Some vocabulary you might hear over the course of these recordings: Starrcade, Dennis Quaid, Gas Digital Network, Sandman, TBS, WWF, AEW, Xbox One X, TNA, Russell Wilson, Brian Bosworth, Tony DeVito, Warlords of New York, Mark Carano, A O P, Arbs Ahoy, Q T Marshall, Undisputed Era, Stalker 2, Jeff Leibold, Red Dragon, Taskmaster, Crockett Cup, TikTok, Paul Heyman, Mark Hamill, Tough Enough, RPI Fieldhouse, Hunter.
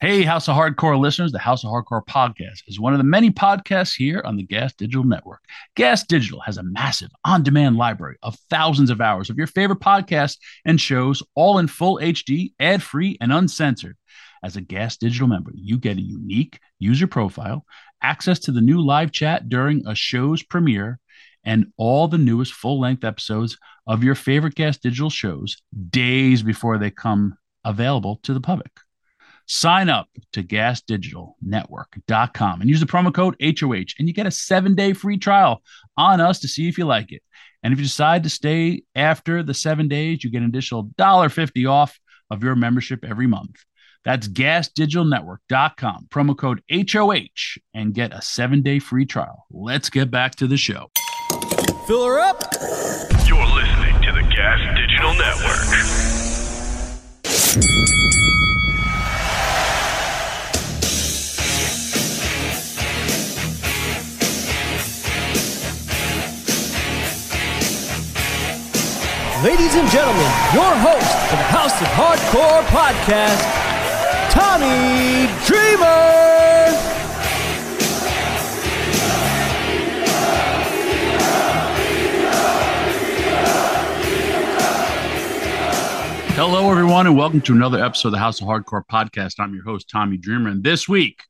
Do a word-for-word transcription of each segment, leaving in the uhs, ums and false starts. Hey, House of Hardcore listeners, the House of Hardcore podcast is one of the many podcasts here on the Gas Digital Network. Gas Digital has a massive on-demand library of thousands of hours of your favorite podcasts and shows, all in full H D, ad-free, and uncensored. As a Gas Digital member, you get a unique user profile, access to the new live chat during a show's premiere, and all the newest full-length episodes of your favorite Gas Digital shows days before they come available to the public. Sign up to Gas Digital Network dot com and use the promo code H O H, and you get a seven-day free trial on us to see if you like it. And if you decide to stay after the seven days, you get an additional one dollar fifty off of your membership every month. That's Gas Digital Network dot com, promo code H O H, and get a seven-day free trial. Let's get back to the show. Fill her up. You're listening to the Gas Digital Network. Ladies and gentlemen, your host for the House of Hardcore podcast, Tommy Dreamer! Hello, everyone, and welcome to another episode of the House of Hardcore podcast. I'm your host, Tommy Dreamer, and this week,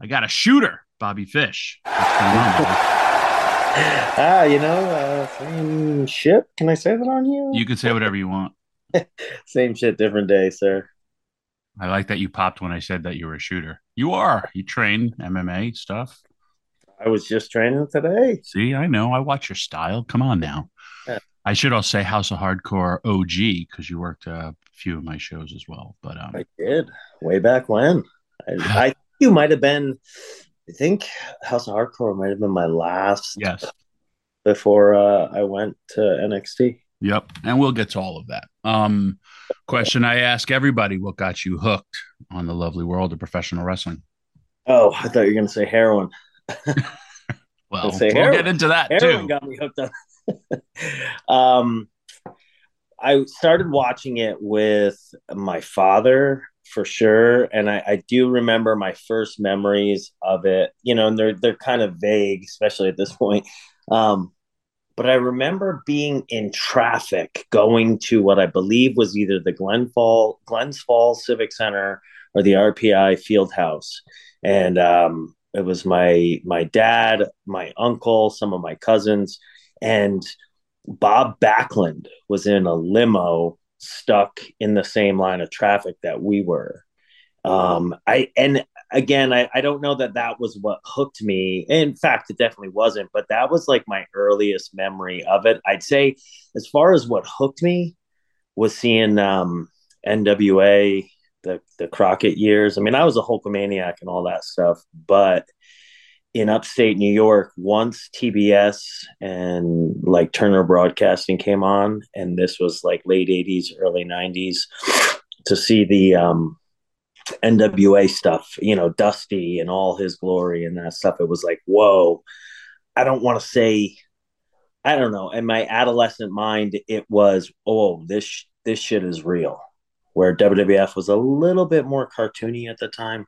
I got a shooter, Bobby Fish. Ah, you know, uh, same shit. Can I say that on you? You can say whatever you want. Same shit, different day, sir. I like that you popped when I said that you were a shooter. You are. You train M M A stuff. I was just training today. See, I know. I watch your style. Come on now. Yeah. I should also say House of Hardcore O G because you worked a few of my shows as well. But um, I did way back when. I, I you might have been. I think House of Hardcore might have been my last yes. before uh, I went to N X T. Yep, and we'll get to all of that. Um, question I ask everybody, what got you hooked on the lovely world of professional wrestling? Oh, I thought you were going to say heroin. well, say we'll heroin. get into that heroin too. Heroin got me hooked on um, I started watching it with my father, for sure. And I, I do remember my first memories of it, you know, and they're, they're kind of vague, especially at this point. Um, but I remember being in traffic going to what I believe was either the Glen Fall, Glens Falls Civic Center or the R P I Fieldhouse. And um, it was my, my dad, my uncle, some of my cousins, and Bob Backlund was in a limo stuck in the same line of traffic that we were. Um, I and again, I, I don't know that that was what hooked me. In fact, it definitely wasn't, but that was like my earliest memory of it. I'd say as far as what hooked me was seeing um, N W A, the, the Crockett years. I mean, I was a Hulkamaniac and all that stuff, but in upstate New York, once T B S and like Turner Broadcasting came on, and this was like late eighties, early nineties, to see the um, N W A stuff, you know, Dusty and all his glory and that stuff. It was like, whoa, I don't want to say, I don't know. In my adolescent mind, it was, oh, this, this shit is real, where W W F was a little bit more cartoony at the time.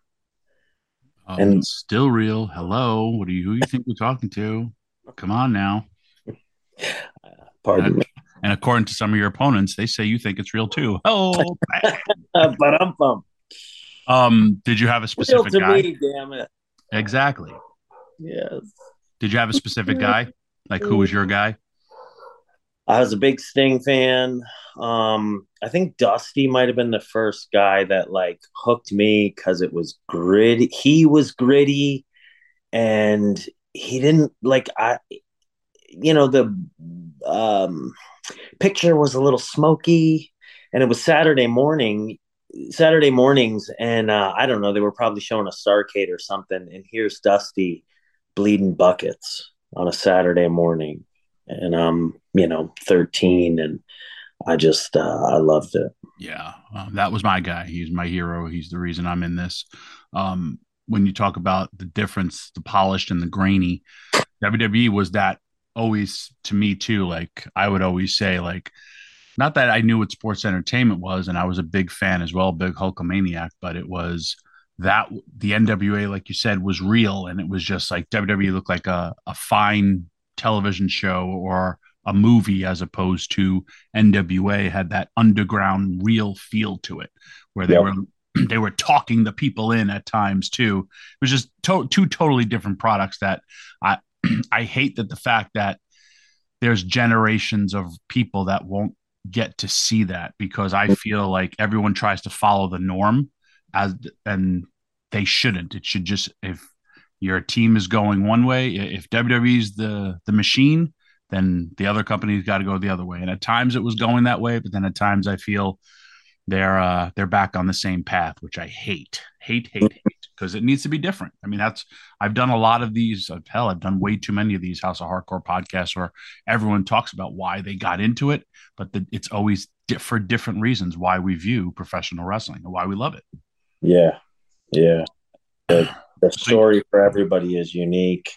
Um, and still real. Hello. What do you, who you think we're talking to? Come on now. Pardon and, me. And according to some of your opponents, they say you think it's real too. Oh, but I'm bummed. Um, did you have a specific real to guy? Me, damn it. Exactly. Yes. Did you have a specific guy? Like, who was your guy? I was a big Sting fan. Um, I think Dusty might have been the first guy that like hooked me because it was gritty. He was gritty, and he didn't like I. You know, the um, picture was a little smoky, and it was Saturday morning, Saturday mornings, and uh, I don't know. They were probably showing a Starrcade or something, and here's Dusty bleeding buckets on a Saturday morning, and I'm, you know, thirteen, and I just, uh, I loved it. Yeah. Um, that was my guy. He's my hero. He's the reason I'm in this. Um, when you talk about the difference, the polished and the grainy, W W E was that always to me too. Like I would always say, like, not that I knew what sports entertainment was, and I was a big fan as well, big Hulkamaniac, but it was that the N W A, like you said, was real. And it was just like W W E looked like a, a fine television show or a movie, as opposed to N W A had that underground real feel to it, where they yep. were they were talking the people in at times too. It was just to- two totally different products that I I hate that the fact that there's generations of people that won't get to see that, because I feel like everyone tries to follow the norm as and they shouldn't. It should just, if your team is going one way, if W W E's the the machine, then the other company's got to go the other way. And at times it was going that way, but then at times I feel they're uh, they're back on the same path, which I hate, hate, hate, hate, because it needs to be different. I mean, that's I've done a lot of these. Hell, I've done way too many of these House of Hardcore podcasts where everyone talks about why they got into it, but the, it's always di- for different reasons why we view professional wrestling and why we love it. Yeah, yeah. The, the story for everybody is unique.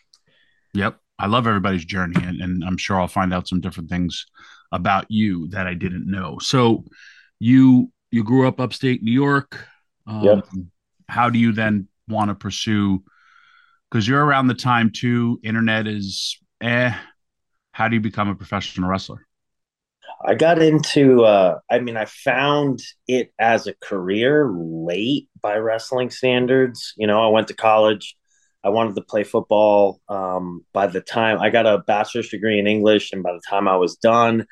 Yep. I love everybody's journey, and, and I'm sure I'll find out some different things about you that I didn't know. So you you grew up upstate New York. Um, yep. How do you then want to pursue? Because you're around the time, too, internet is eh. How do you become a professional wrestler? I got into, uh, I mean, I found it as a career late by wrestling standards. You know, I went to college. I wanted to play football. Um, by the time I got a bachelor's degree in English, and by the time I was done,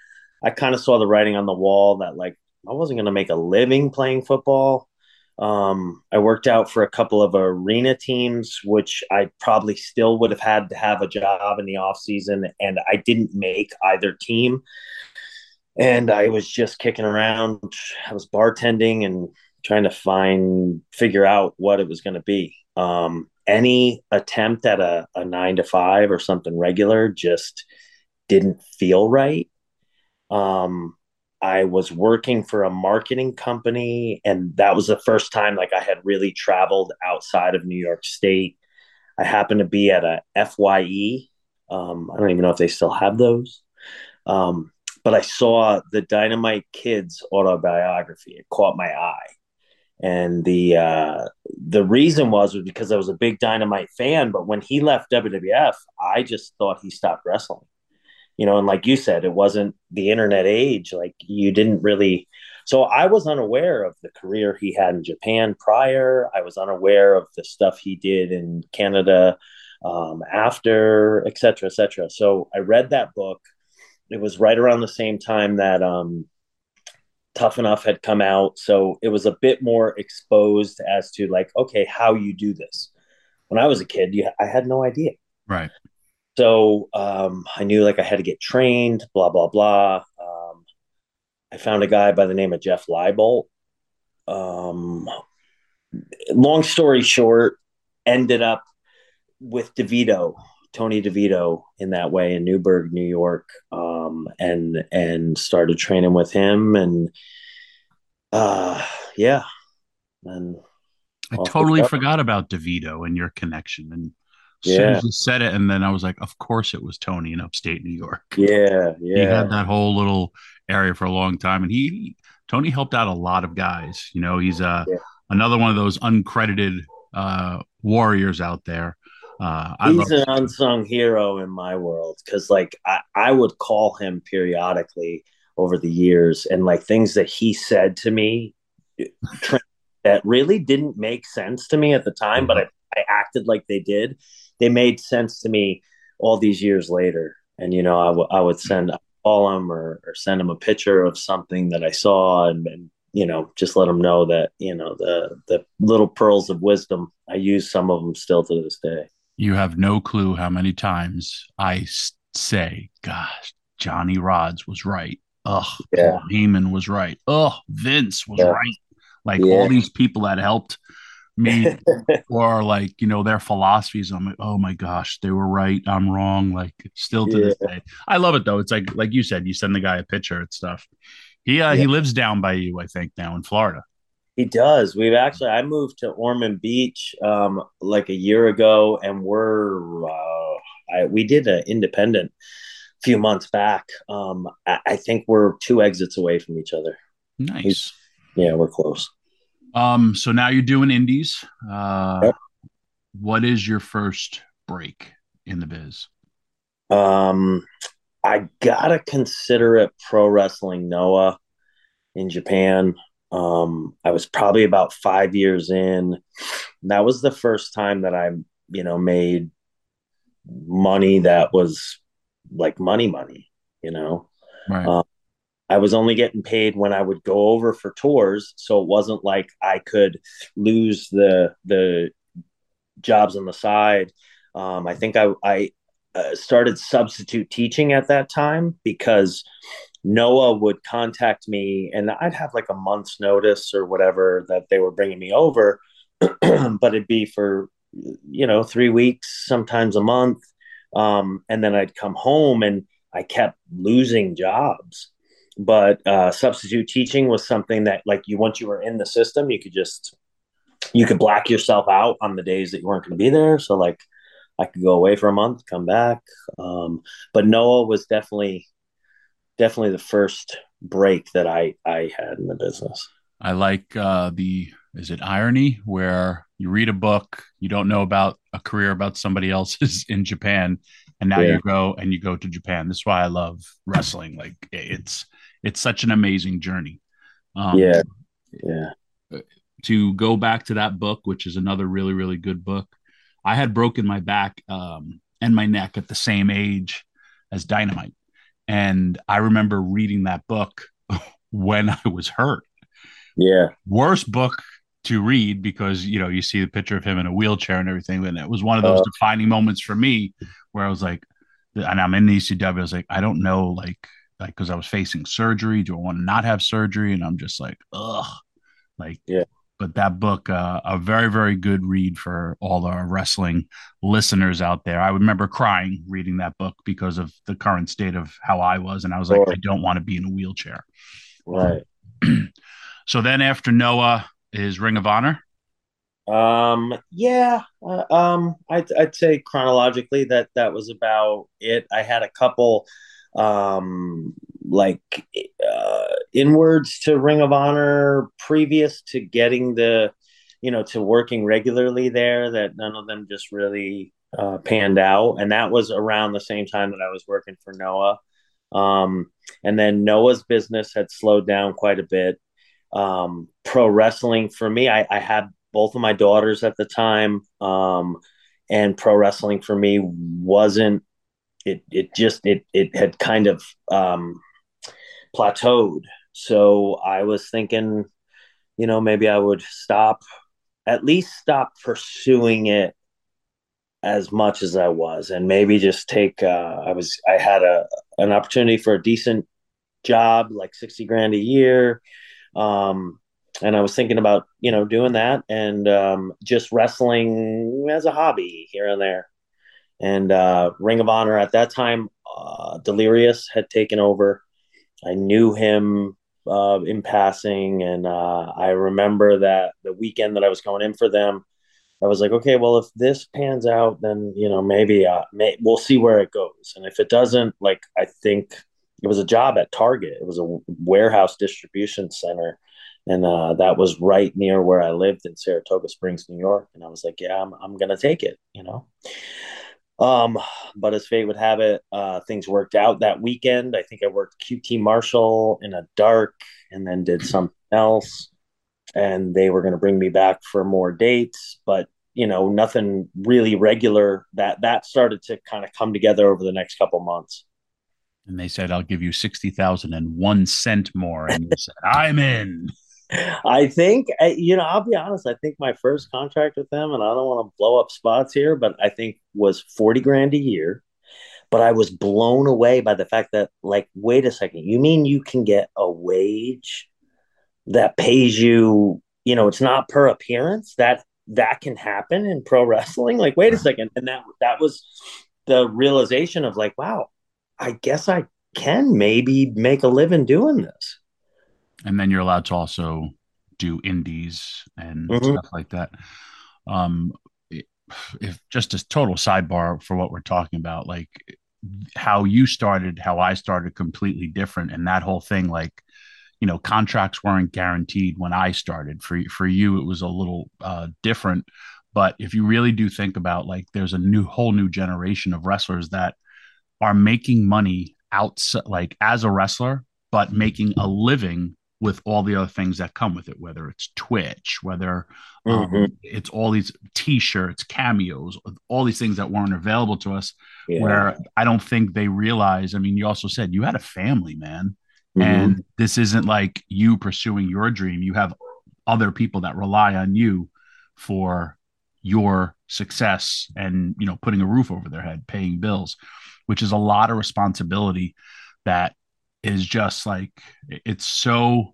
I kind of saw the writing on the wall that, like, I wasn't going to make a living playing football. Um, I worked out for a couple of arena teams, which I probably still would have had to have a job in the off season, and I didn't make either team. And I was just kicking around. I was bartending and trying to find, figure out what it was going to be. Um, Any attempt at a, a nine to five or something regular just didn't feel right. Um, I was working for a marketing company, and that was the first time like I had really traveled outside of New York State. I happened to be at a F Y E. Um, I don't even know if they still have those. Um, but I saw the Dynamite Kid's autobiography. It caught my eye. And the uh, the reason was because I was a big Dynamite fan. But when he left W W F, I just thought he stopped wrestling. You know, and like you said, it wasn't the internet age. Like, you didn't really. So I was unaware of the career he had in Japan prior. I was unaware of the stuff he did in Canada um, after, et cetera, et cetera. So I read that book. It was right around the same time that um, Tough Enough had come out, so it was a bit more exposed as to, like, okay, how you do this. When I was a kid, you, I had no idea. Right. So um, I knew, like, I had to get trained, blah, blah, blah. Um, I found a guy by the name of Jeff Leibold. Um, long story short, ended up with DeVito, Tony DeVito, in that way in Newburgh, New York, um, and and started training with him, and uh, yeah, and I totally forgot about DeVito and your connection, and as yeah. soon as you said it, and then I was like, of course, it was Tony in upstate New York. Yeah, yeah, he had that whole little area for a long time, and he, he Tony helped out a lot of guys. You know, he's uh, yeah. another one of those uncredited uh, warriors out there. Uh, I He's an unsung hero in my world, because, like, I, I would call him periodically over the years, and, like, things that he said to me that really didn't make sense to me at the time, but I, I acted like they did. They made sense to me all these years later. And, you know, I, w- I would send a column or, or send him a picture of something that I saw, and, and you know, just let them know that, you know, the, the little pearls of wisdom, I use some of them still to this day. You have no clue how many times I say, gosh, Johnny Rods was right. Ugh, yeah. Paul Heyman was right. Ugh, Vince was yeah. right. Like yeah. all these people that helped me or like, you know, their philosophies. I'm like, oh my gosh, they were right, I'm wrong. Like still to yeah. this day. I love it though. It's like, like you said, you send the guy a picture and stuff. He, uh, yeah. he lives down by you, I think now in Florida. He does. We've actually, I moved to Ormond Beach um, like a year ago, and we're, uh, I, we did an independent a few months back. Um, I, I think we're two exits away from each other. Nice. He's, yeah, we're close. Um, so now you're doing indies. Uh, yep. What is your first break in the biz? Um, I gotta consider it Pro Wrestling Noah in Japan. Um, I was probably about five years in. That was the first time that I, you know, made money that was like money, money, you know, right. um, I was only getting paid when I would go over for tours. So it wasn't like I could lose the, the jobs on the side. Um, I think I, I uh, started substitute teaching at that time because Noah would contact me and I'd have like a month's notice or whatever that they were bringing me over, but it'd be for, you know, three weeks, sometimes a month. Um, and then I'd come home and I kept losing jobs. But uh, substitute teaching was something that, like, you once you were in the system, you could just you could black yourself out on the days that you weren't going to be there. So, like, I could go away for a month, come back. Um, but Noah was definitely definitely the first break that I I had in the business. I like uh, the is it irony where you read a book, you don't know about a career about somebody else's in Japan, and now yeah. you go and you go to Japan. That's why I love wrestling. Like, it's. It's such an amazing journey. Um, yeah. Yeah. To go back to that book, which is another really, really good book. I had broken my back um, and my neck at the same age as Dynamite. And I remember reading that book when I was hurt. Yeah. Worst book to read because, you know, you see the picture of him in a wheelchair and everything. And it was one of those uh, defining moments for me where I was like, and I'm in the E C W. I was like, I don't know, like, Like, because I was facing surgery. Do I want to not have surgery? And I'm just like, ugh. Like, yeah. But that book, uh, a very, very good read for all our wrestling listeners out there. I remember crying reading that book because of the current state of how I was. And I was like, right. I don't want to be in a wheelchair. Right. So then after Noah is Ring of Honor. Um, yeah, uh, um, I'd, I'd say chronologically that that was about it. I had a couple... um like uh inwards to Ring of Honor previous to getting the you know to working regularly there that none of them just really uh panned out, and that was around the same time that I was working for Noah. Um and then Noah's business had slowed down quite a bit. Um pro wrestling for me, I, I had both of my daughters at the time, um and pro wrestling for me wasn't It it just it it had kind of um, plateaued. So I was thinking, you know, maybe I would stop, at least stop pursuing it as much as I was, and maybe just take. Uh, I was I had a an opportunity for a decent job, like sixty grand a year, um, and I was thinking about you know doing that and um, just wrestling as a hobby here and there. And uh, Ring of Honor at that time, uh, Delirious had taken over. I knew him uh, in passing. And uh, I remember that the weekend that I was going in for them, I was like, okay, well, if this pans out, then, you know, maybe uh, may- we'll see where it goes. And if it doesn't, like, I think it was a job at Target. It was a warehouse distribution center. And uh, that was right near where I lived in Saratoga Springs, New York. And I was like, yeah, I'm, I'm going to take it, you know. Um, but as fate would have it, uh, things worked out that weekend. I think I worked Q T Marshall in a dark and then did something else, and they were going to bring me back for more dates, but you know, nothing really regular. That, that started to kind of come together over the next couple months. And they said, I'll give you sixty thousand and one cent more. And you said, I'm in. I think, you know, I'll be honest. I think my first contract with them, and I don't want to blow up spots here, but I think was forty grand a year. But I was blown away by the fact that, like, wait a second, you mean you can get a wage that pays you, you know, it's not per appearance? That that can happen in pro wrestling. Like, wait a second. And that, that was the realization of like, wow, I guess I can maybe make a living doing this. And then you're allowed to also do indies and mm-hmm. stuff like that. Um, if just a total sidebar for what we're talking about, like how you started, how I started, completely different. And that whole thing, like, you know, contracts weren't guaranteed when I started. For, for you, it was a little uh, different. But if you really do think about, like, there's a new whole new generation of wrestlers that are making money outside, like as a wrestler, but making a living with all the other things that come with it, whether it's Twitch, whether um, mm-hmm. it's all these T-shirts, cameos, all these things that weren't available to us, yeah. where I don't think they realize. I mean, you also said you had a family, man. Mm-hmm. And this isn't like you pursuing your dream. You have other people that rely on you for your success and, you know, putting a roof over their head, paying bills, which is a lot of responsibility that is just like, it's so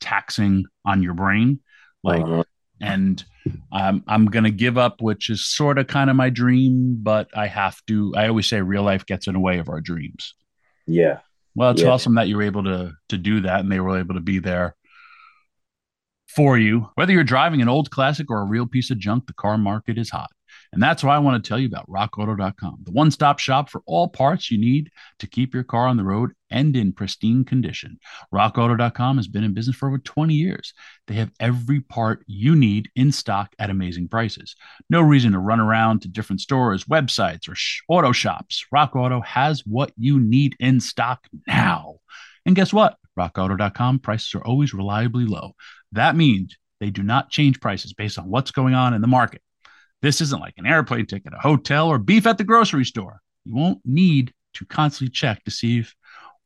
taxing on your brain. Like, uh-huh. and um, I'm going to give up, which is sort of kind of my dream, but I have to, I always say real life gets in the way of our dreams. Yeah. Well, it's yeah. awesome that you were able to to do that and they were able to be there for you. Whether you're driving an old classic or a real piece of junk, the car market is hot. And that's why I want to tell you about rock auto dot com, the one-stop shop for all parts you need to keep your car on the road and in pristine condition. rock auto dot com has been in business for over twenty years. They have every part you need in stock at amazing prices. No reason to run around to different stores, websites, or sh- auto shops. Rock Auto has what you need in stock now. And guess what? rock auto dot com prices are always reliably low. That means they do not change prices based on what's going on in the market. This isn't like an airplane ticket, a hotel, or beef at the grocery store. You won't need to constantly check to see if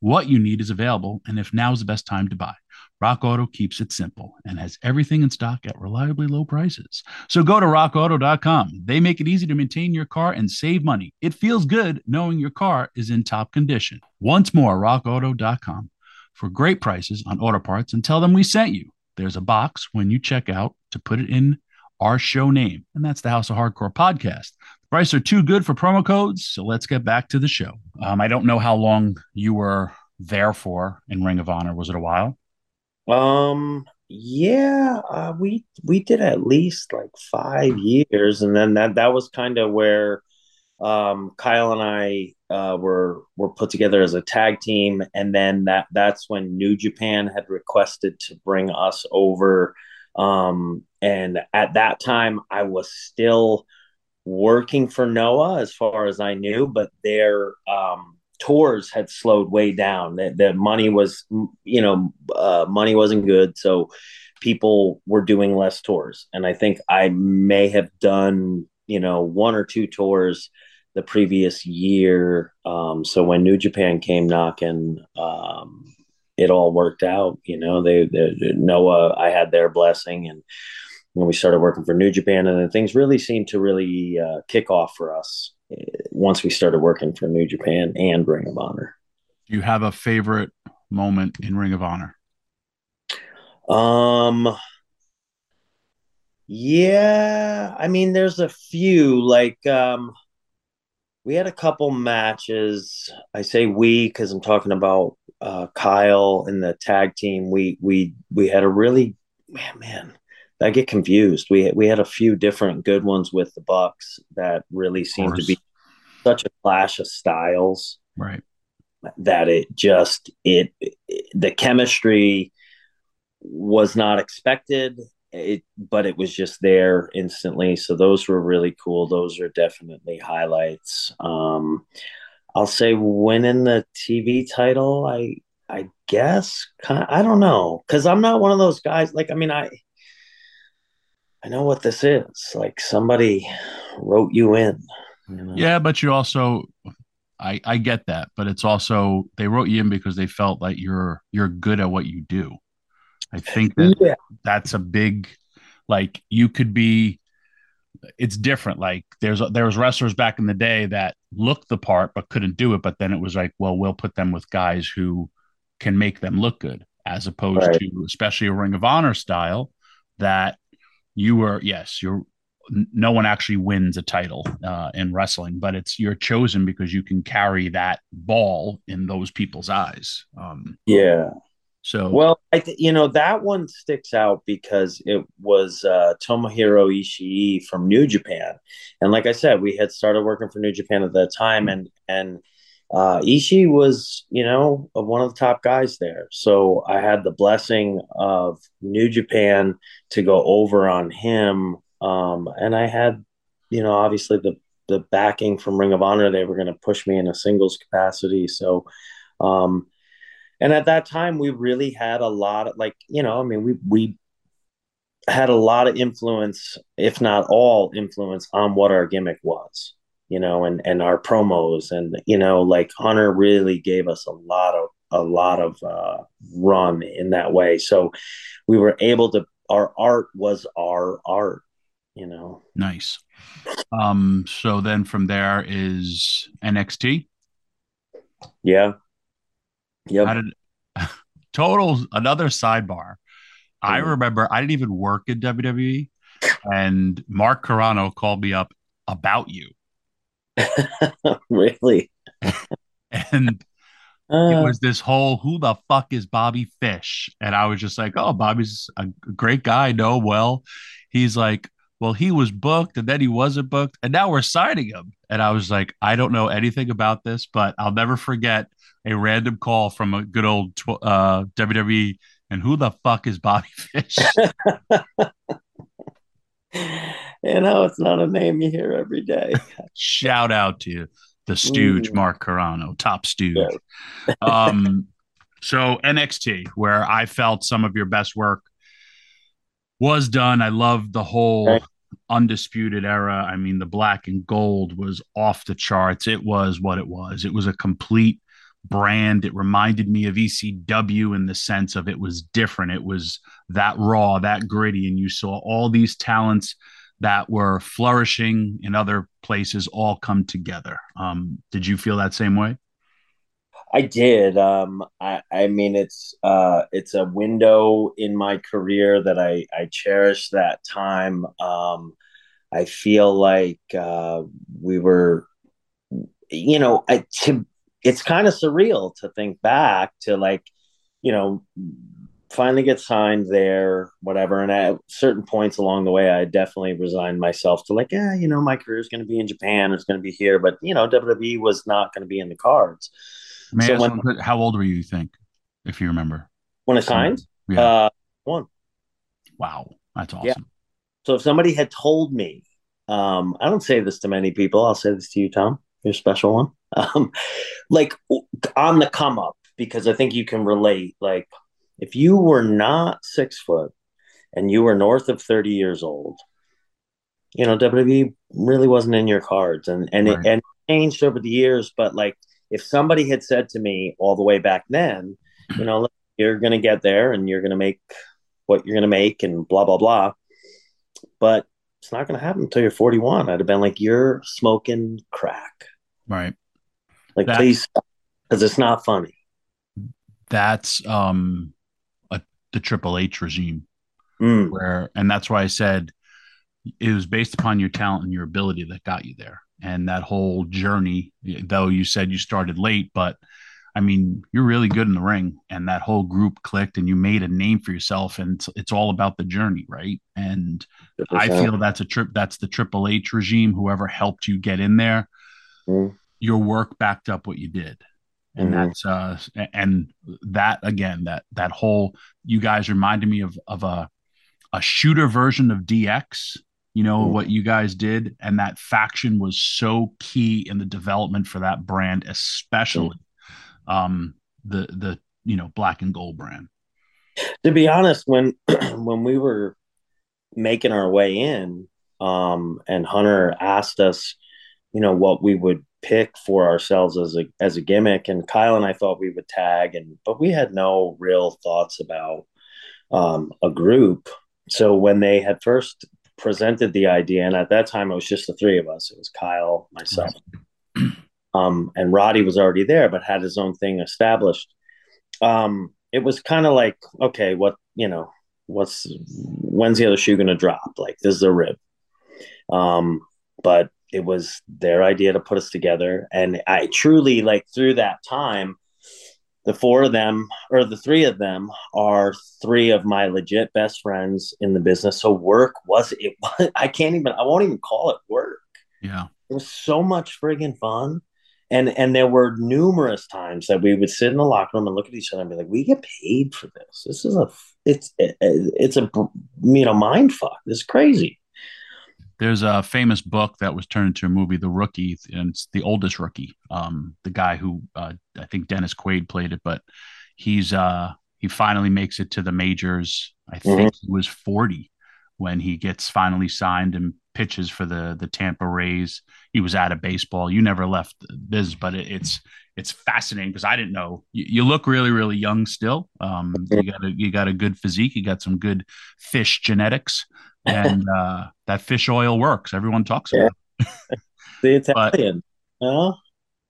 what you need is available and if now is the best time to buy. Rock Auto keeps it simple and has everything in stock at reliably low prices. So go to rock auto dot com. They make it easy to maintain your car and save money. It feels good knowing your car is in top condition. Once more, rock auto dot com for great prices on auto parts, and tell them we sent you. There's a box when you check out to put it in our show name, and that's the House of Hardcore podcast. The prices are too good for promo codes, so let's get back to the show. Um, I don't know how long you were there for in Ring of Honor. Was it a while? Um, yeah, uh, we we did at least like five years, and then that that was kind of where um, Kyle and I uh, were were put together as a tag team, and then that that's when New Japan had requested to bring us over. Um, and at that time I was still working for Noah as far as I knew, but their, um, tours had slowed way down. The, the money was, you know, uh, money wasn't good. So people were doing less tours. And I think I may have done, you know, one or two tours the previous year. Um, so when New Japan came knocking, um, it all worked out, you know, they, they, Noah, I had their blessing. And when we started working for New Japan, and then things really seemed to really uh, kick off for us once we started working for New Japan and Ring of Honor. Do you have a favorite moment in Ring of Honor? Um, yeah, I mean, there's a few, like, um, we had a couple matches. I say we, cause I'm talking about, Uh, Kyle and the tag team. We we we had a really man, man. I get confused. We we had a few different good ones with the Bucks that really seemed to be such a clash of styles, right? That it just it, it the chemistry was not expected. It but it was just there instantly. So those were really cool. Those are definitely highlights. Um, I'll say winning the T V title, I I guess. Kinda, I don't know, because I'm not one of those guys. Like, I mean, I I know what this is. Like, somebody wrote you in. You know? Yeah, but you also, I, I get that. But it's also, they wrote you in because they felt like you're you're good at what you do. I think that yeah. that's a big, like, you could be, it's different. Like there's, there was wrestlers back in the day that looked the part, but couldn't do it. But then it was like, well, we'll put them with guys who can make them look good, as opposed right. to especially a Ring of Honor style that you were, yes, you're no one actually wins a title uh, in wrestling, but it's you're chosen because you can carry that ball in those people's eyes. Um, yeah. So, well, I th- you know, that one sticks out because it was uh, Tomohiro Ishii from New Japan. And like I said, we had started working for New Japan at that time, and, and uh, Ishii was, you know, one of the top guys there. So I had the blessing of New Japan to go over on him. Um, and I had, you know, obviously the, the backing from Ring of Honor. They were going to push me in a singles capacity. So, um, and at that time, we really had a lot of, like, you know, I mean, we we had a lot of influence, if not all influence, on what our gimmick was, you know, and, and our promos. And, you know, like, Hunter really gave us a lot of, a lot of uh, run in that way. So we were able to, our art was our art, you know. Nice. Um. So then from there is N X T. Yeah. Yep. How did, total, another sidebar. Mm-hmm. I remember I didn't even work at W W E, and Mark Carano called me up about you. Really? And uh, it was this whole, who the fuck is Bobby Fish? And I was just like, oh, Bobby's a great guy. No, well, he's like, well, he was booked and then he wasn't booked, and now we're signing him. And I was like, I don't know anything about this, but I'll never forget a random call from a good old tw- uh, W W E, and who the fuck is Bobby Fish? You know, it's not a name you hear every day. Shout out to the stooge, mm. Mark Carano, top stooge. Yeah. um, so N X T, where I felt some of your best work was done. I loved the whole right. Undisputed Era. I mean, the black and gold was off the charts. It was what it was. It was a complete brand. It reminded me of E C W in the sense of it was different. It was that raw, that gritty, and you saw all these talents that were flourishing in other places all come together. Um, did you feel that same way? I did. Um, I, I mean, it's uh, it's a window in my career that I, I cherish that time. Um, I feel like uh, we were, you know, I, to it's kind of surreal to think back to, like, you know, finally get signed there, whatever. And at certain points along the way, I definitely resigned myself to, like, yeah, you know, my career is going to be in Japan. It's going to be here. But, you know, W W E was not going to be in the cards. May so when, one, how old were you, you think, if you remember? When I signed? Yeah. Uh, one. Wow. That's awesome. Yeah. So if somebody had told me, um, I don't say this to many people. I'll say this to you, Tom. You're a special one. Um, like, on the come up, because I think you can relate. Like, if you were not six foot and you were north of thirty years old, you know, W W E really wasn't in your cards, and and right. it, and it changed over the years. But, like, if somebody had said to me all the way back then, you know, you're going to get there and you're going to make what you're going to make and blah, blah, blah, but it's not going to happen until you're forty-one, I'd have been like, you're smoking crack. Right. Like, that's, please, because it's not funny. That's um, a, the Triple H regime, mm. where, and that's why I said it was based upon your talent and your ability that got you there. And that whole journey, though you said you started late, but I mean, you're really good in the ring, and that whole group clicked, and you made a name for yourself, and it's, it's all about the journey. Right. And one hundred percent. I feel that's a trip. That's the Triple H regime. Whoever helped you get in there, mm. your work backed up what you did. And mm-hmm. that's, uh, and that, again, that, that whole, you guys reminded me of, of a, a shooter version of D X. You know, mm-hmm. what you guys did, and that faction was so key in the development for that brand, especially mm-hmm. um, the the you know, black and gold brand. To be honest, when when we were making our way in, um, and Hunter asked us, you know, what we would pick for ourselves as a as a gimmick, and Kyle and I thought we would tag, and but we had no real thoughts about um, a group. So when they had first presented the idea, and at that time it was just the three of us. It was Kyle, myself, um, and Roddy was already there, but had his own thing established. Um, it was kind of like, okay, what, you know, what's, when's the other shoe going to drop? Like, this is a rib. Um, but it was their idea to put us together. And I truly, like, through that time, the four of them, or the three of them, are three of my legit best friends in the business. So work was, it was, I can't even, I won't even call it work. Yeah. It was so much friggin' fun. And, and there were numerous times that we would sit in the locker room and look at each other and be like, we get paid for this. This is a, it's, it, it's a, you know, mind fuck. It's crazy. There's a famous book that was turned into a movie, The Rookie, and it's the oldest rookie. Um, the guy who uh, I think Dennis Quaid played it, but he's uh, he finally makes it to the majors. I think mm-hmm. he was forty when he gets finally signed and pitches for the the Tampa Rays. He was out of baseball. You never left this, but it, it's it's fascinating because I didn't know. You, you look really, really young still. Um, you got a, you got a good physique. You got some good fish genetics. And uh, that fish oil works. Everyone talks about yeah. it. The Italian. Huh?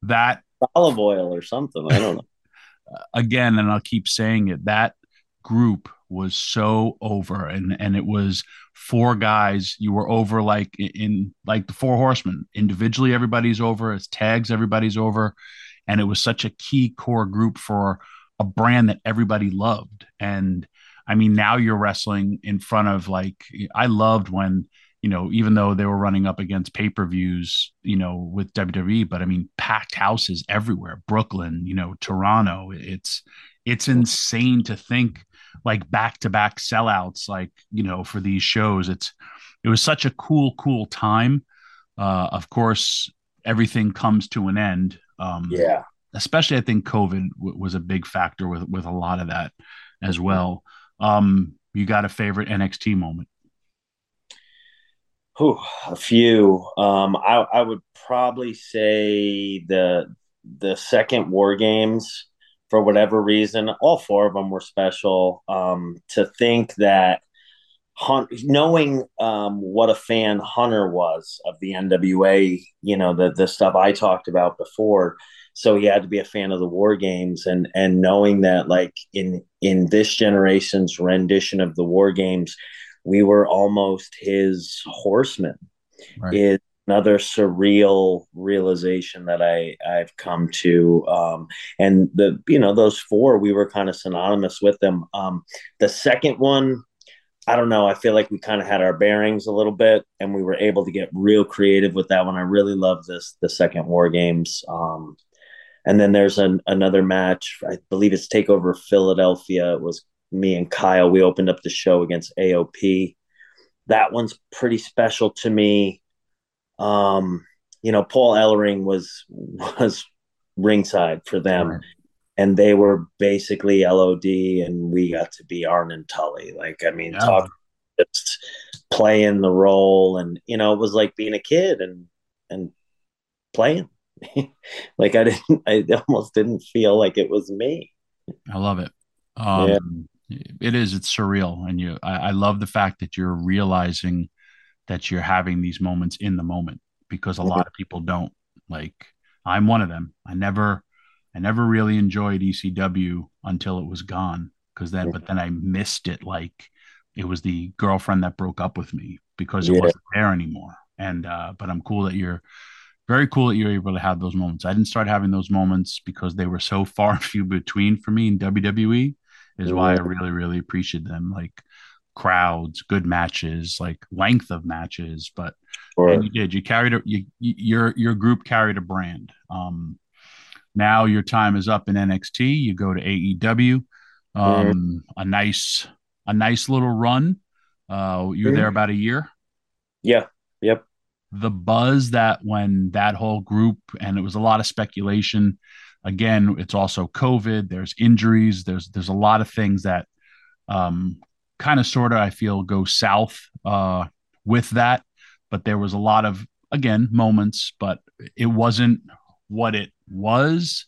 That olive oil or something. I don't know. Again, and I'll keep saying it, that group was so over. And, and it was four guys. You were over like in like the Four Horsemen. Individually, everybody's over. As tags, everybody's over. And it was such a key core group for a brand that everybody loved. And I mean, now you're wrestling in front of, like, I loved when, you know, even though they were running up against pay-per-views, you know, with W W E, but I mean, packed houses everywhere, Brooklyn, you know, Toronto. It's, it's insane to think like back-to-back sellouts, like, you know, for these shows. It's, it was such a cool, cool time. Uh, of course, everything comes to an end. Um, yeah. Especially I think COVID w- was a big factor with, with a lot of that as well. Um, you got a favorite N X T moment? Whew, a few. Um, I, I would probably say the the second War Games. For whatever reason, all four of them were special. Um, to think that Hunt, knowing um, what a fan Hunter was of the N W A, you know, the the stuff I talked about before. So he had to be a fan of the War Games, and and knowing that, like, in in this generation's rendition of the War Games, we were almost his horsemen, right, is another surreal realization that I I've come to. Um, and the you know those four, we were kind of synonymous with them. Um, the second one, I don't know. I feel like we kind of had our bearings a little bit, and we were able to get real creative with that one. I really love this the second War Games. Um, And then there's an, another match. I believe it's TakeOver Philadelphia. It was me and Kyle. We opened up the show against A O P. That one's pretty special to me. Um, you know, Paul Ellering was was ringside for them. Right. And they were basically L O D, and we got to be Arn and Tully. Like, I mean, yeah. talk, just playing the role. And, you know, it was like being a kid and and playing. Like I didn't, I almost didn't feel like it was me. I love it. Um, yeah. It is, it's surreal. And you, I, I love the fact that you're realizing that you're having these moments in the moment, because a mm-hmm. lot of people don't. Like, I'm one of them. I never, I never really enjoyed E C W until it was gone. Cause then, yeah. but then I missed it. Like, it was the girlfriend that broke up with me because it yeah. wasn't there anymore. And, uh, but I'm cool that you're, Very cool that you were able to have those moments. I didn't start having those moments because they were so far and few between for me in W W E, is why I really, really appreciated them. Like crowds, good matches, like length of matches. But sure. and you did. You carried a, you, your your group carried a brand. Um, now your time is up in N X T. You go to A E W. Um, yeah. A nice a nice little run. Uh, you're yeah. there about a year. Yeah. Yep. The buzz that when that whole group, and it was a lot of speculation. Again, it's also COVID. There's injuries. There's there's a lot of things that um, kind of sort of I feel go south uh, with that. But there was a lot of, again, moments, but it wasn't what it was.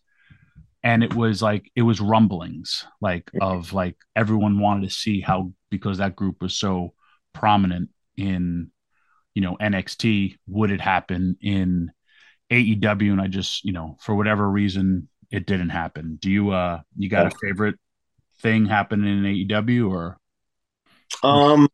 And it was like it was rumblings like of like everyone wanted to see how, because that group was so prominent in, you know, N X T, would it happen in A E W? And I just, you know, for whatever reason, it didn't happen. Do you, uh, you got a favorite thing happening in A E W or? Um,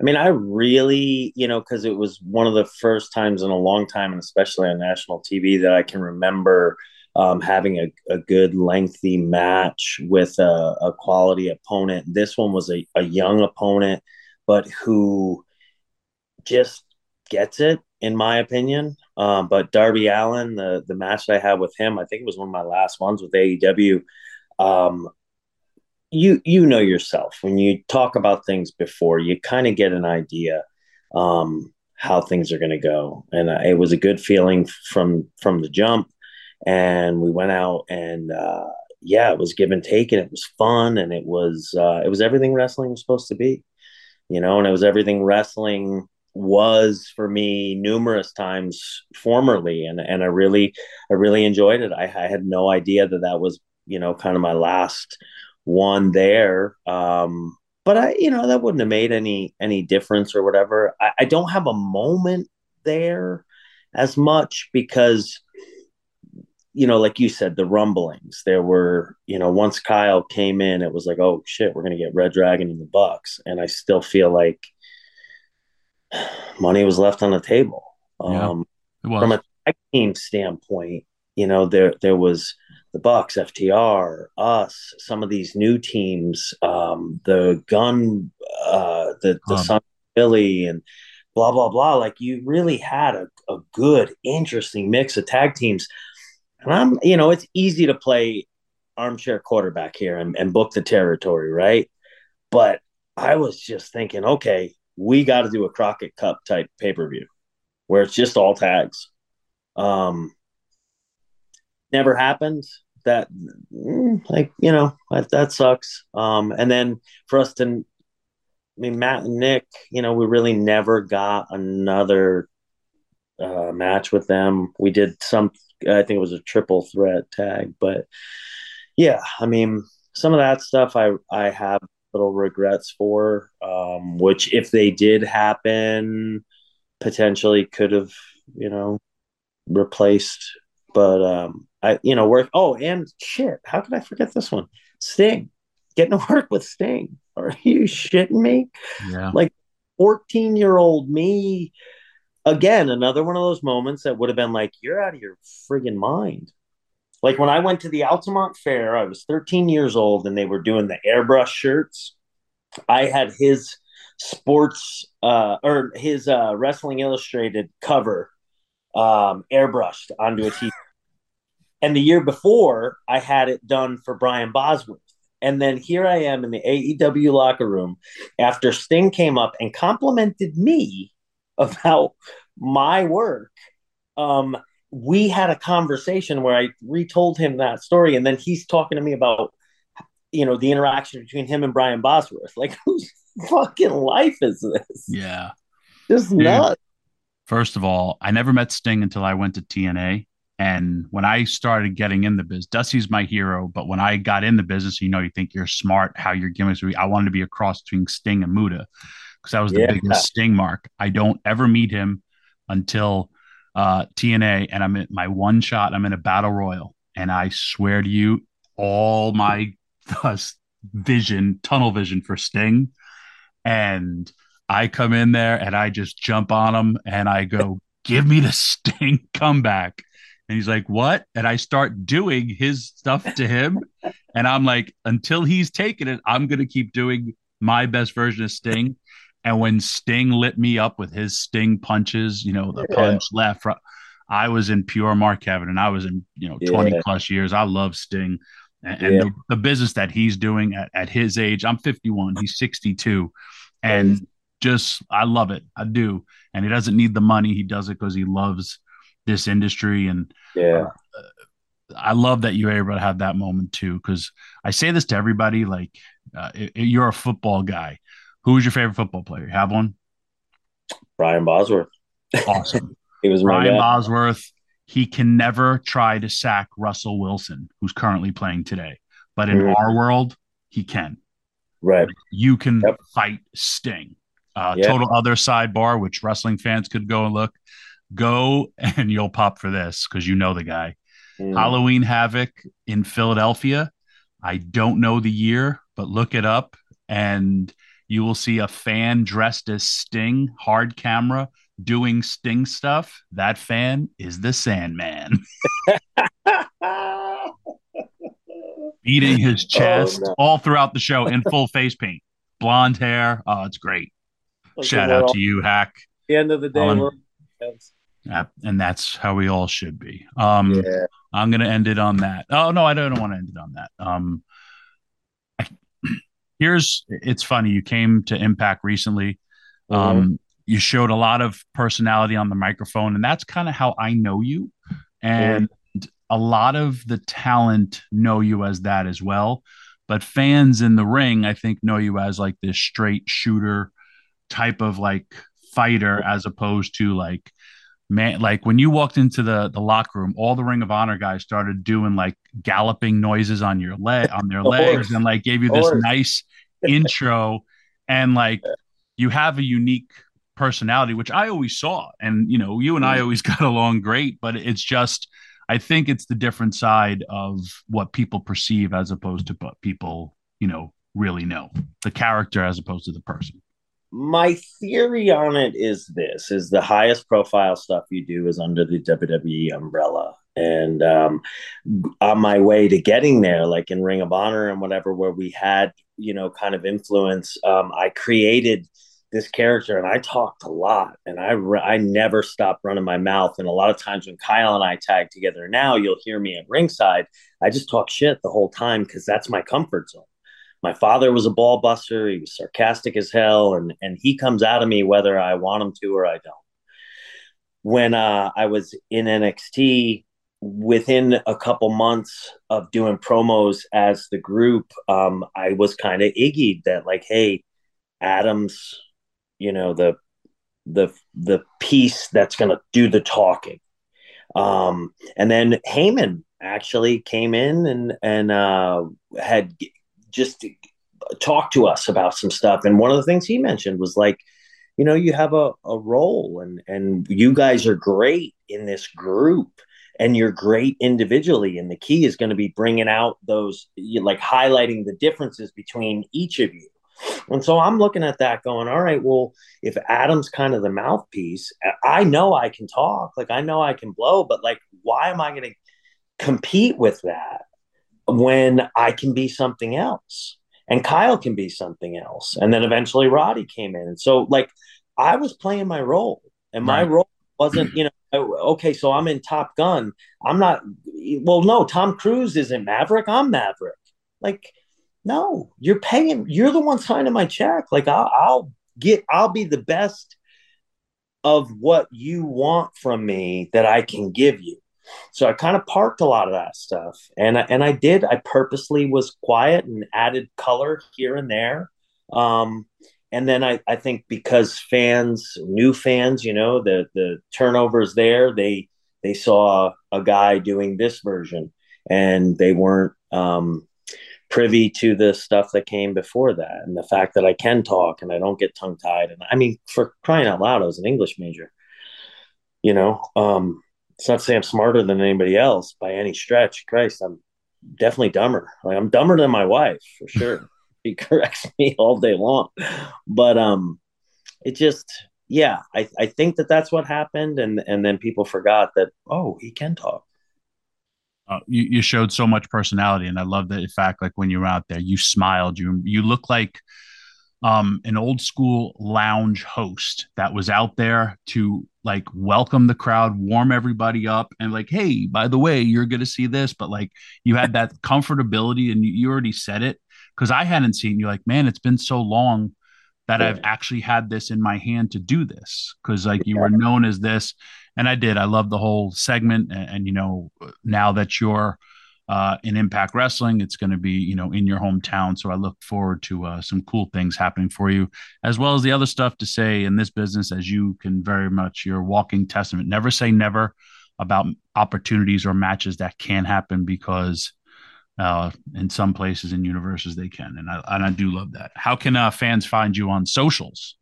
I mean, I really, you know, because it was one of the first times in a long time, and especially on national T V, that I can remember um, having a, a good lengthy match with a, a quality opponent. This one was a, a young opponent, but who just gets it, in my opinion. Um, but Darby Allin, the, the match that I had with him, I think it was one of my last ones with A E W. Um, you, you know yourself, when you talk about things before, you kind of get an idea um, how things are going to go. And uh, it was a good feeling from, from the jump. And we went out and uh, yeah, it was give and take, and it was fun. And it was, uh, it was everything wrestling was supposed to be, you know, and it was everything wrestling was for me numerous times formerly. And, and I really, I really enjoyed it. I, I had no idea that that was, you know, kind of my last one there. Um, but I, you know, that wouldn't have made any, any difference or whatever. I, I don't have a moment there as much because, you know, like you said, the rumblings, there were, you know, once Kyle came in, it was like, oh shit, we're going to get Red Dragon in the Bucks. And I still feel like money was left on the table. Yeah, um, from a tag team standpoint, you know, there, there was the Bucks, F T R, us, some of these new teams, um, the gun, uh, the, the um. Son of Billy and blah, blah, blah. Like, you really had a, a good, interesting mix of tag teams. And I'm, you know, it's easy to play armchair quarterback here and, and book the territory, right? But I was just thinking, okay, we got to do a Crockett Cup type pay-per-view where it's just all tags. Um, never happened. That, like, you know, that, that sucks. Um, and then for us to, I mean, Matt and Nick, you know, we really never got another uh, match with them. We did some, I think it was a triple threat tag, but yeah, I mean, some of that stuff I, I have little regrets for, um, which if they did happen, potentially could have, you know, replaced. But um, I, you know, work. Oh, and shit, how could I forget this one? Sting, getting to work with Sting. Are you shitting me? Yeah. Like fourteen year old me. Again, another one of those moments that would have been like, you're out of your friggin' mind. Like when I went to the Altamont Fair, I was thirteen years old and they were doing the airbrush shirts. I had his sports uh, or his uh, Wrestling Illustrated cover um, airbrushed onto a T-shirt. And the year before, I had it done for Brian Bosworth. And then here I am in the A E W locker room after Sting came up and complimented me about my work. Um, we had a conversation where I retold him that story. And then he's talking to me about, you know, the interaction between him and Brian Bosworth. Like, whose fucking life is this? Yeah. Just nuts. First of all, I never met Sting until I went to T N A. And when I started getting in the biz, Dusty's my hero. But when I got in the business, you know, you think you're smart, how your gimmicks would be. I wanted to be a cross between Sting and Muta, because that was the yeah. biggest Sting mark. I don't ever meet him until uh, T N A, and I'm in my one shot. I'm in a battle royal, and I swear to you, all my uh, vision, tunnel vision for Sting, and I come in there and I just jump on him and I go, "Give me the Sting comeback," and he's like, "What?" And I start doing his stuff to him, and I'm like, "Until he's taking it, I'm gonna keep doing my best version of Sting." And when Sting lit me up with his Sting punches, you know, the yeah. punch left, right, I was in pure Mark heaven, and I was in, you know, yeah. twenty plus years. I love Sting and, yeah. and the, the business that he's doing at, at his age. I'm fifty-one, he's sixty-two. And just, I love it. I do. And he doesn't need the money. He does it because he loves this industry. And yeah, uh, I love that you were able to have that moment too. Cause I say this to everybody, like, uh, it, it, you're a football guy. Who's your favorite football player? You have one? Brian Bosworth. Awesome. He was Brian Bosworth. He can never try to sack Russell Wilson, who's currently playing today. But in mm. our world, he can. Right. Like, you can yep. fight Sting. Uh, yep. Total other sidebar, which wrestling fans could go and look. Go and you'll pop for this because you know the guy. Mm. Halloween Havoc in Philadelphia. I don't know the year, but look it up. And You will see a fan dressed as Sting, hard camera, doing Sting stuff. That fan is the Sandman. Beating his chest oh, no. all throughout the show in full face paint. Blonde hair. Oh, it's great. Look, shout out all, to you, Hack. The end of the day. Um, yeah, and that's how we all should be. Um, yeah. I'm going to end it on that. Oh, no, I don't want to end it on that. Um, I, here's, it's funny. You came to Impact recently. Mm-hmm. Um, you showed a lot of personality on the microphone, and that's kind of how I know you. And yeah. a lot of the talent know you as that as well. But fans in the ring, I think, know you as like this straight shooter type of like fighter, as opposed to like, man, like when you walked into the, the locker room, all the Ring of Honor guys started doing like galloping noises on your leg, on their legs, and like gave you this nice intro. And like, you have a unique personality, which I always saw. And, you know, you and I always got along great, but it's just, I think it's the different side of what people perceive as opposed to what people, you know, really know, the character as opposed to the person. My theory on it is this, is the highest profile stuff you do is under the W W E umbrella. And um, on my way to getting there, like in Ring of Honor and whatever, where we had, you know, kind of influence, um, I created this character, and I talked a lot, and I I never stopped running my mouth. And a lot of times when Kyle and I tag together now, you'll hear me at ringside. I just talk shit the whole time because that's my comfort zone. My father was a ball buster. He was sarcastic as hell, and and he comes out of me whether I want him to or I don't. When uh, I was in N X T, within a couple months of doing promos as the group, um, I was kind of iggyed that like, hey, Adam's, you know, the the the piece that's going to do the talking. Um, and then Heyman actually came in and, and uh, had just talked to us about some stuff. And one of the things he mentioned was like, you know, you have a, a role and, and you guys are great in this group and you're great individually. And the key is going to be bringing out those, you know, like highlighting the differences between each of you. And so I'm looking at that going, all right, well, if Adam's kind of the mouthpiece, I know I can talk, like I know I can blow, but like, why am I going to compete with that when I can be something else? And Kyle can be something else. And then eventually Roddy came in. And so like, I was playing my role, and my right. role wasn't, you know, okay, so I'm in Top Gun. I'm not, well, no, Tom Cruise isn't Maverick. I'm Maverick. Like, no, you're paying, you're the one signing my check. Like I'll, I'll get, I'll be the best of what you want from me that I can give you. So I kind of parked a lot of that stuff. And I, and I did, I purposely was quiet and added color here and there. Um, and then I, I think because fans, new fans, you know, the, the turnover's there, they, they saw a guy doing this version and they weren't, um, privy to the stuff that came before that, and the fact that I can talk and I don't get tongue tied. And I mean, for crying out loud, I was an English major, you know, um, it's not to say I'm smarter than anybody else by any stretch. Christ, I'm definitely dumber. Like I'm dumber than my wife for sure. She corrects me all day long, but, um, it just, yeah, I, I think that that's what happened. And, and then people forgot that, oh, he can talk. Uh, you, you showed so much personality, and I love that. In fact, like when you were out there, you smiled. You you look like um, an old school lounge host that was out there to like welcome the crowd, warm everybody up, and like, hey, by the way, you're gonna see this. But like, you had that comfortability, and you, you already said it because I hadn't seen you. Like, man, it's been so long that yeah. I've actually had this in my hand to do this, because like you yeah. were known as this. And I did. I love the whole segment. And, and you know, now that you're uh, in Impact Wrestling, it's going to be, you know, in your hometown. So I look forward to uh, some cool things happening for you, as well as the other stuff to say in this business, as you can very much, you're a walking testament. Never say never about opportunities or matches that can happen, because uh, in some places and universes they can. And I, and I do love that. How can uh, fans find you on socials?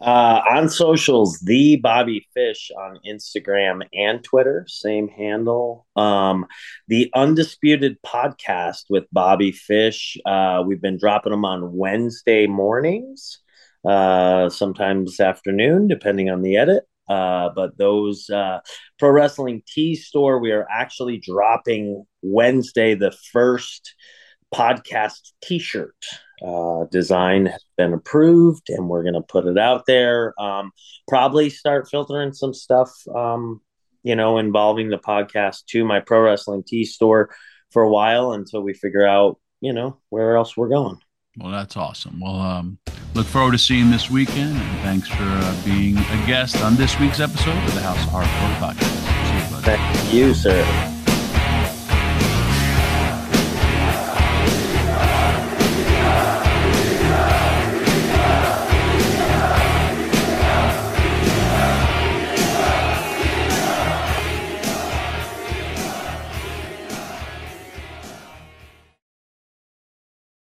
Uh, on socials, the Bobby Fish on Instagram and Twitter, same handle. Um, the Undisputed Podcast with Bobby Fish. Uh, we've been dropping them on Wednesday mornings, uh, sometimes afternoon, depending on the edit. Uh, but those uh, Pro Wrestling Tea Store, we are actually dropping Wednesday the first podcast T-shirt. Uh, design has been approved, and we're going to put it out there. Um, probably start filtering some stuff, um, you know, involving the podcast to my Pro Wrestling Tea Store for a while until we figure out, you know, where else we're going. Well, that's awesome. Well, um, look forward to seeing this weekend, and thanks for uh, being a guest on this week's episode of the House of Hardcore Podcast. See you, buddy. Thank you, sir.